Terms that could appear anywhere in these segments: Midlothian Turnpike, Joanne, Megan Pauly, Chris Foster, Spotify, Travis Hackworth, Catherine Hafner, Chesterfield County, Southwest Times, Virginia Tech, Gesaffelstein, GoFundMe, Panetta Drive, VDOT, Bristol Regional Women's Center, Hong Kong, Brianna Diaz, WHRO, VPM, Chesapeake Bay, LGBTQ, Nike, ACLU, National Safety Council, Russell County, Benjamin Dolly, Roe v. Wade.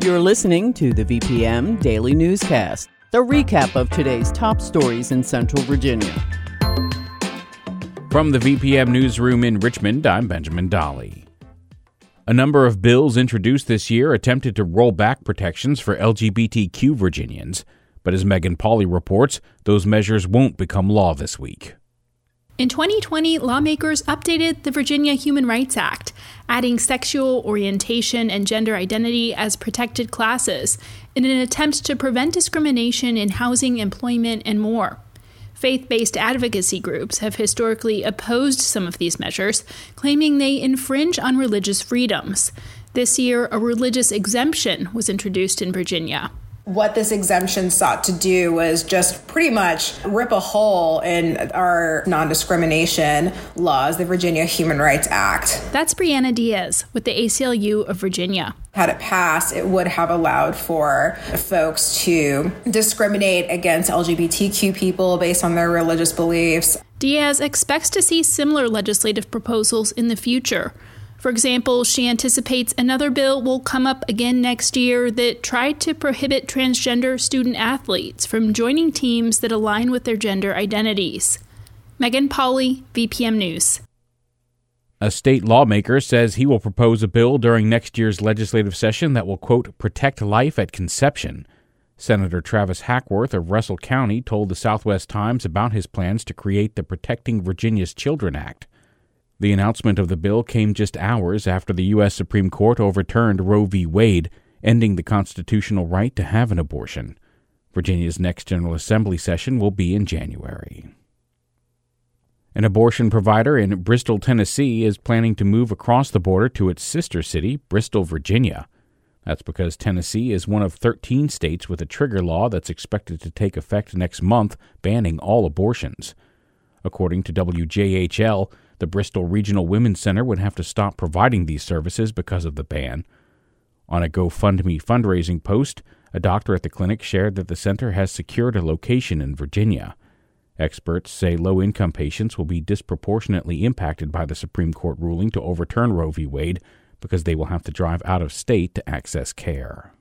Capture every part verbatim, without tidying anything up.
You're listening to the V P M Daily Newscast, the recap of today's top stories in Central Virginia. From the V P M Newsroom in Richmond, I'm Benjamin Dolly. A number of bills introduced this year attempted to roll back protections for L G B T Q Virginians, but as Megan Pauly reports, those measures won't become law this week. In twenty twenty, lawmakers updated the Virginia Human Rights Act, adding sexual orientation and gender identity as protected classes in an attempt to prevent discrimination in housing, employment, and more. Faith-based advocacy groups have historically opposed some of these measures, claiming they infringe on religious freedoms. This year, a religious exemption was introduced in Virginia. What this exemption sought to do was just pretty much rip a hole in our non-discrimination laws, the Virginia Human Rights Act. That's Brianna Diaz with the A C L U of Virginia. Had it passed, it would have allowed for folks to discriminate against L G B T Q people based on their religious beliefs. Diaz expects to see similar legislative proposals in the future. For example, she anticipates another bill will come up again next year that tried to prohibit transgender student athletes from joining teams that align with their gender identities. Megan Pauly, V P M News. A state lawmaker says he will propose a bill during next year's legislative session that will, quote, protect life at conception. Senator Travis Hackworth of Russell County told the Southwest Times about his plans to create the Protecting Virginia's Children Act. The announcement of the bill came just hours after the U S Supreme Court overturned Roe v. Wade, ending the constitutional right to have an abortion. Virginia's next General Assembly session will be in January. An abortion provider in Bristol, Tennessee, is planning to move across the border to its sister city, Bristol, Virginia. That's because Tennessee is one of thirteen states with a trigger law that's expected to take effect next month, banning all abortions. According to W J H L, the Bristol Regional Women's Center would have to stop providing these services because of the ban. On a GoFundMe fundraising post, a doctor at the clinic shared that the center has secured a location in Virginia. Experts say low-income patients will be disproportionately impacted by the Supreme Court ruling to overturn Roe v. Wade because they will have to drive out of state to access care.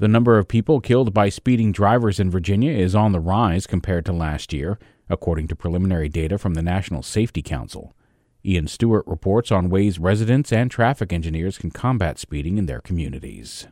The number of people killed by speeding drivers in Virginia is on the rise compared to last year, according to preliminary data from the National Safety Council. Ian Stewart reports on ways residents and traffic engineers can combat speeding in their communities.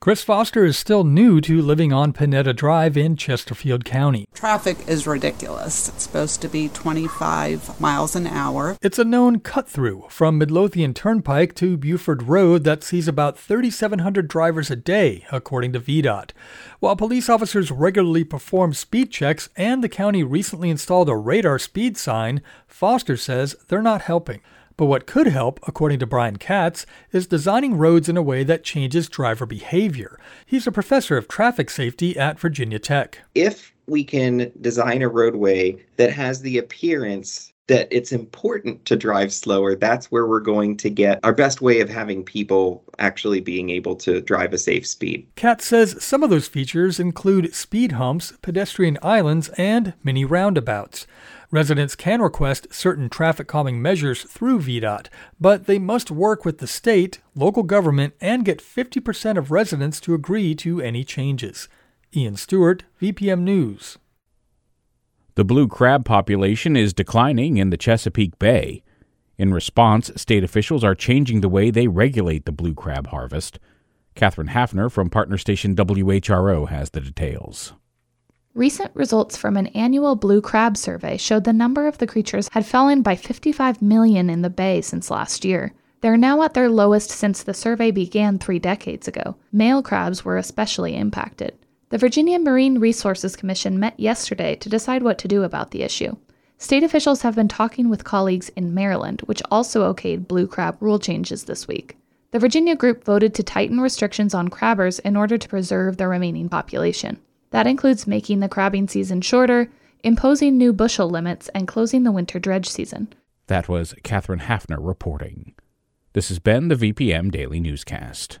Chris Foster is still new to living on Panetta Drive in Chesterfield County. Traffic is ridiculous. It's supposed to be twenty-five miles an hour. It's a known cut-through from Midlothian Turnpike to Buford Road that sees about thirty-seven hundred drivers a day, according to V DOT. While police officers regularly perform speed checks and the county recently installed a radar speed sign, Foster says they're not helping. But what could help, according to Brian Katz, is designing roads in a way that changes driver behavior. He's a professor of traffic safety at Virginia Tech. If we can design a roadway that has the appearance that it's important to drive slower, that's where we're going to get our best way of having people actually being able to drive a safe speed. Katz says some of those features include speed humps, pedestrian islands, and mini roundabouts. Residents can request certain traffic calming measures through V DOT, but they must work with the state, local government, and get fifty percent of residents to agree to any changes. Ian Stewart, V P M News. The blue crab population is declining in the Chesapeake Bay. In response, state officials are changing the way they regulate the blue crab harvest. Catherine Hafner from partner station W H R O has the details. Recent results from an annual blue crab survey showed the number of the creatures had fallen by fifty-five million in the bay since last year. They're now at their lowest since the survey began three decades ago. Male crabs were especially impacted. The Virginia Marine Resources Commission met yesterday to decide what to do about the issue. State officials have been talking with colleagues in Maryland, which also okayed blue crab rule changes this week. The Virginia group voted to tighten restrictions on crabbers in order to preserve their remaining population. That includes making the crabbing season shorter, imposing new bushel limits, and closing the winter dredge season. That was Catherine Hafner reporting. This has been the V P M Daily Newscast.